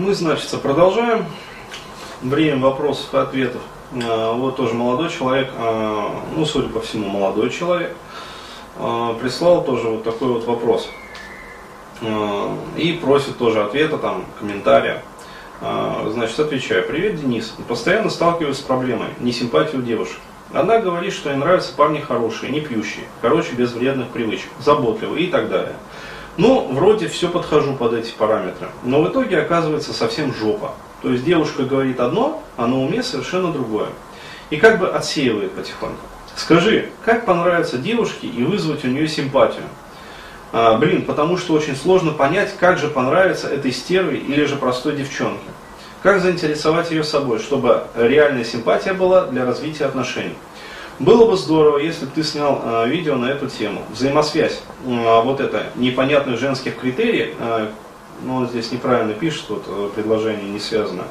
Мы, значит, продолжаем. Время вопросов и ответов. Вот тоже молодой человек, ну, судя по всему, молодой человек, прислал тоже вот такой вот вопрос. И просит тоже ответа, там, комментария. Значит, отвечаю. Привет, Денис. Постоянно сталкиваюсь с проблемой несимпатию девушек. Она говорит, что ей нравятся парни хорошие, не пьющие, короче, без вредных привычек, заботливые и так далее. Ну, вроде все подхожу под эти параметры, но в итоге оказывается совсем жопа. То есть девушка говорит одно, а на уме совершенно другое. И как бы отсеивает потихоньку. Скажи, как понравиться девушке и вызвать у нее симпатию? Потому что очень сложно понять, как же понравится этой стерве или же простой девчонке. Как заинтересовать ее собой, чтобы реальная симпатия была для развития отношений? Было бы здорово, если бы ты снял видео на эту тему. Взаимосвязь вот это непонятных женских критерий, но здесь неправильно пишет, вот предложение не связано.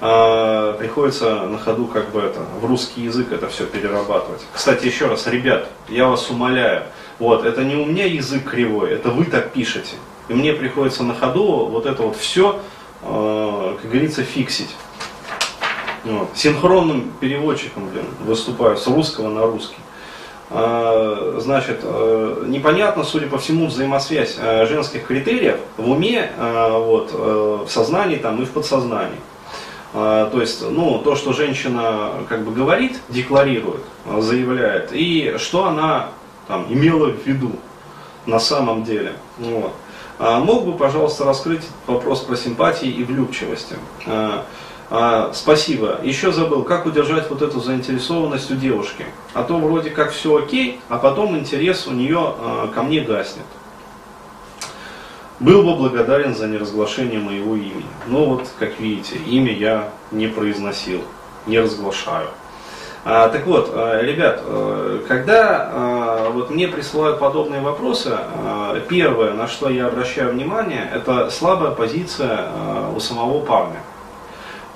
Приходится на ходу как бы это в русский язык это все перерабатывать. Кстати, еще раз, ребят, я вас умоляю, вот это не у меня язык кривой, это вы так пишете. И мне приходится на ходу вот это вот все, как говорится, фиксить. Вот. Синхронным переводчиком, выступаю с русского на русский. Значит, непонятно, судя по всему, взаимосвязь женских критериев в уме, вот, в сознании там, и в подсознании. То есть, ну, то, что женщина как бы говорит, декларирует, заявляет, и что она там имела в виду на самом деле. Вот. Мог бы, пожалуйста, раскрыть вопрос про симпатии и влюбчивости? Спасибо. Еще забыл, как удержать вот эту заинтересованность у девушки. А то вроде как все окей, а потом интерес у нее ко мне гаснет. Был бы благодарен за неразглашение моего имени. Ну вот, как видите, имя я не произносил, не разглашаю. Так вот, ребят, когда вот мне присылают подобные вопросы, первое, на что я обращаю внимание, это слабая позиция у самого парня.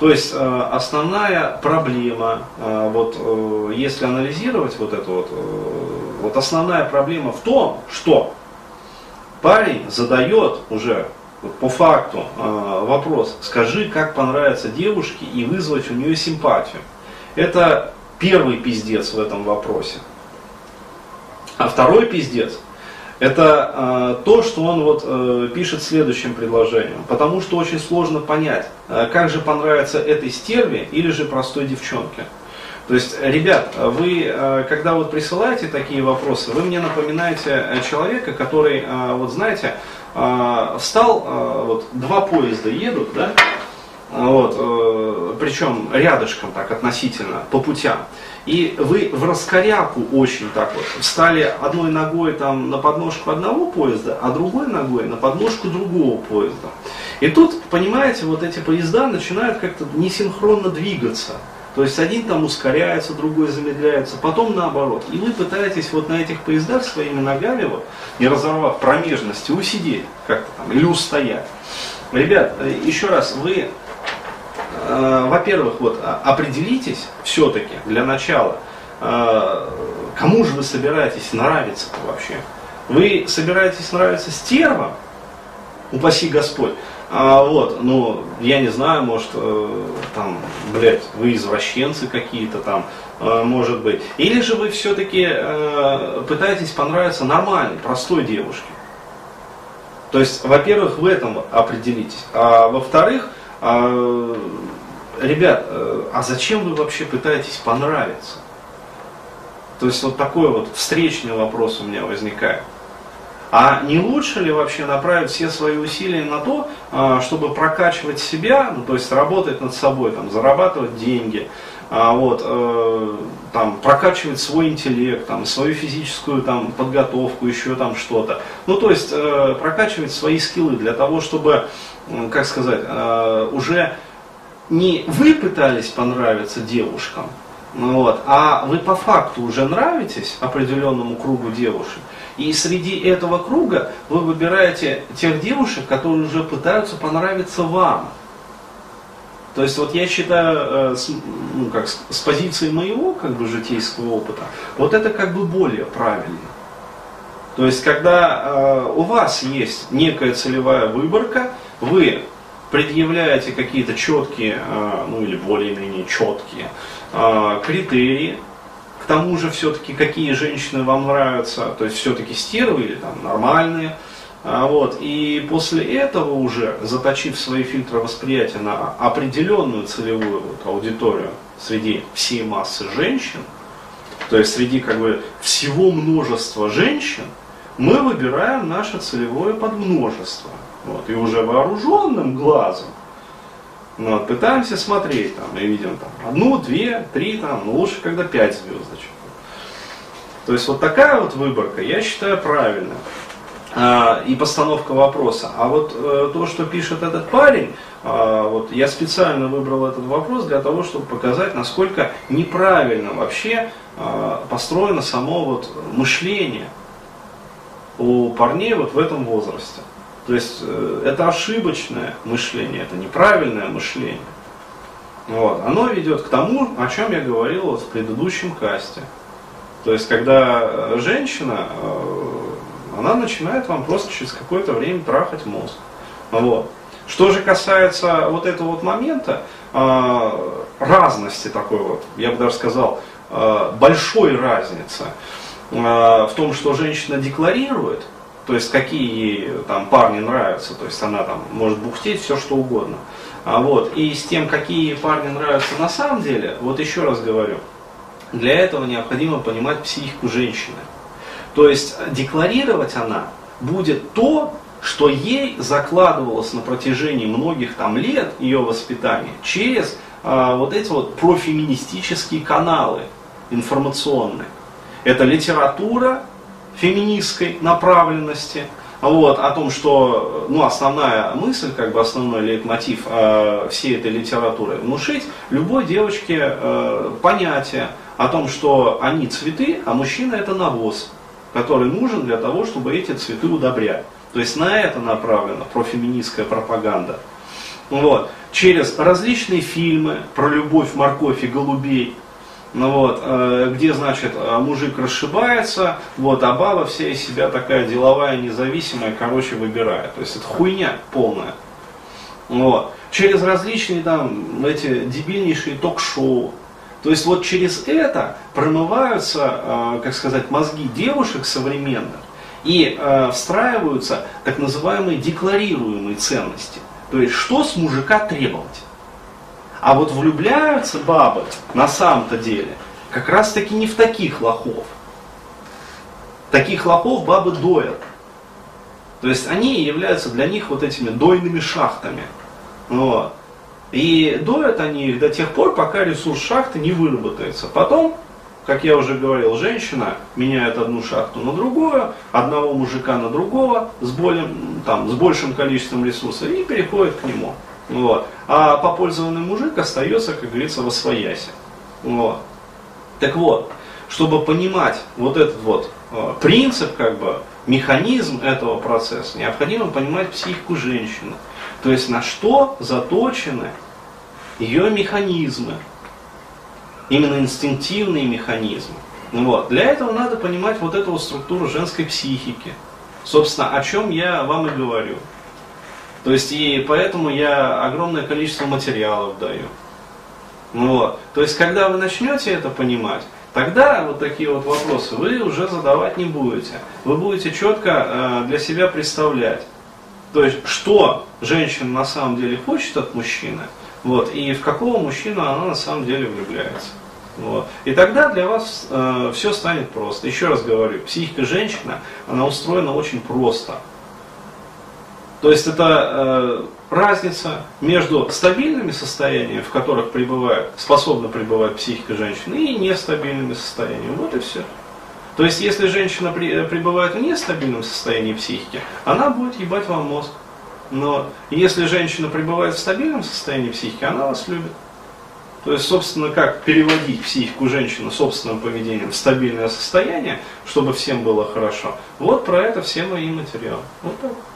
То есть основная проблема, вот если анализировать вот это вот, вот основная проблема в том, что парень задает уже по факту вопрос, скажи, как понравится девушке и вызвать у нее симпатию. Это первый пиздец в этом вопросе. А второй пиздец, это то, что он вот пишет следующим предложением. Потому что очень сложно понять, как же понравится этой стерве или же простой девчонке. То есть, ребят, вы, когда вот присылаете такие вопросы, вы мне напоминаете человека, который, вот знаете, встал, вот два поезда едут, да? Вот, причем рядышком так относительно, по путям. И вы в раскоряку очень так вот встали одной ногой там на подножку одного поезда, а другой ногой на подножку другого поезда. И тут, понимаете, вот эти поезда начинают как-то несинхронно двигаться. То есть один там ускоряется, другой замедляется, потом наоборот. И вы пытаетесь вот на этих поездах своими ногами, вот, не разорвав промежности, усидеть как-то там или устоять. Ребят, еще раз, вы... Во-первых, вот, определитесь все-таки для начала, кому же вы собираетесь нравиться-то вообще. Вы собираетесь нравиться стервам? Упаси Господь. Вот, ну, я не знаю, может, там, блядь, вы извращенцы какие-то там, может быть. Или же вы все-таки пытаетесь понравиться нормальной, простой девушке. То есть, во-первых, в этом определитесь. А во-вторых, ребят, а зачем вы вообще пытаетесь понравиться? То есть вот такой вот встречный вопрос у меня возникает. А не лучше ли вообще направить все свои усилия на то, чтобы прокачивать себя, ну, то есть работать над собой, там, зарабатывать деньги, вот, там, прокачивать свой интеллект, там, свою физическую там, подготовку, еще там что-то. Ну, то есть прокачивать свои скиллы для того, чтобы, как сказать, уже не вы пытались понравиться девушкам, вот, а вы по факту уже нравитесь определенному кругу девушек. И среди этого круга вы выбираете тех девушек, которые уже пытаются понравиться вам. То есть вот я считаю, ну, как, с позиции моего как бы, житейского опыта, вот это как бы более правильно. То есть когда у вас есть некая целевая выборка, вы предъявляете какие-то четкие, ну или более-менее четкие критерии, к тому же все-таки какие женщины вам нравятся, то есть все-таки стервы или там нормальные, вот, и после этого уже, заточив свои фильтры восприятия на определенную целевую вот, аудиторию среди всей массы женщин, то есть среди как бы всего множества женщин, мы выбираем наше целевое подмножество. Вот, и уже вооруженным глазом ну, вот, пытаемся смотреть, там, и видим там, 1, 2, 3, там, ну, лучше когда 5 звездочек. То есть вот такая вот выборка, я считаю, правильная. И постановка вопроса. А вот то, что пишет этот парень, вот я специально выбрал этот вопрос для того, чтобы показать, насколько неправильно вообще построено само вот мышление у парней вот в этом возрасте. То есть это ошибочное мышление, это неправильное мышление. Вот. Оно ведет к тому, о чем я говорил вот в предыдущем касте. То есть когда женщина... она начинает вам просто через какое-то время трахать мозг. Вот. Что же касается вот этого вот момента, разности такой вот, я бы даже сказал, большой разницы в том, что женщина декларирует, то есть какие ей там парни нравятся, то есть она там может бухтеть все что угодно. Вот. И с тем, какие ей парни нравятся на самом деле, вот еще раз говорю, для этого необходимо понимать психику женщины. То есть декларировать она будет то, что ей закладывалось на протяжении многих там лет ее воспитания через вот эти вот профеминистические каналы информационные. Это литература феминистской направленности, вот, о том, что ну, основная мысль, как бы основной лейтмотив всей этой литературы, внушить любой девочке понятие о том, что они цветы, а мужчина это навоз, который нужен для того, чтобы эти цветы удобрять. То есть на это направлена профеминистская пропаганда. Вот. Через различные фильмы про любовь, морковь и голубей, вот, где, значит, мужик расшибается, вот, а баба вся из себя такая деловая, независимая, короче, выбирает. То есть это хуйня полная. Вот. Через различные там эти дебильнейшие ток-шоу. То есть вот через это промываются, как сказать, мозги девушек современных и встраиваются так называемые декларируемые ценности. То есть что с мужика требовать? А вот влюбляются бабы на самом-то деле как раз таки не в таких лохов. Таких лохов бабы доят. То есть они являются для них вот этими дойными шахтами. Вот. И доят они их до тех пор, пока ресурс шахты не выработается. Потом, как я уже говорил, женщина меняет одну шахту на другую, одного мужика на другого, с большим количеством ресурсов, и переходит к нему. Вот. А попользованный мужик остается, как говорится, восвояси. Вот. Так вот, чтобы понимать вот этот вот принцип, как бы, механизм этого процесса, необходимо понимать психику женщины. То есть на что заточены ее механизмы, именно инстинктивные механизмы. Вот. Для этого надо понимать вот эту вот структуру женской психики. Собственно, о чем я вам и говорю. То есть и поэтому я огромное количество материалов даю. Вот. То есть когда вы начнете это понимать, тогда вот такие вот вопросы вы уже задавать не будете. Вы будете четко для себя представлять. То есть, что женщина на самом деле хочет от мужчины, вот, и в какого мужчину она на самом деле влюбляется. Вот. И тогда для вас все станет просто. Еще раз говорю, психика женщины, она устроена очень просто. То есть, это разница между стабильными состояниями, в которых способна пребывать психика женщины, и нестабильными состояниями. Вот и все. То есть, если женщина пребывает в нестабильном состоянии психики, она будет ебать вам мозг. Но если женщина пребывает в стабильном состоянии психики, она вас любит. То есть, собственно, как переводить психику женщины собственным поведением в стабильное состояние, чтобы всем было хорошо. Вот про это все мои материалы. Вот так.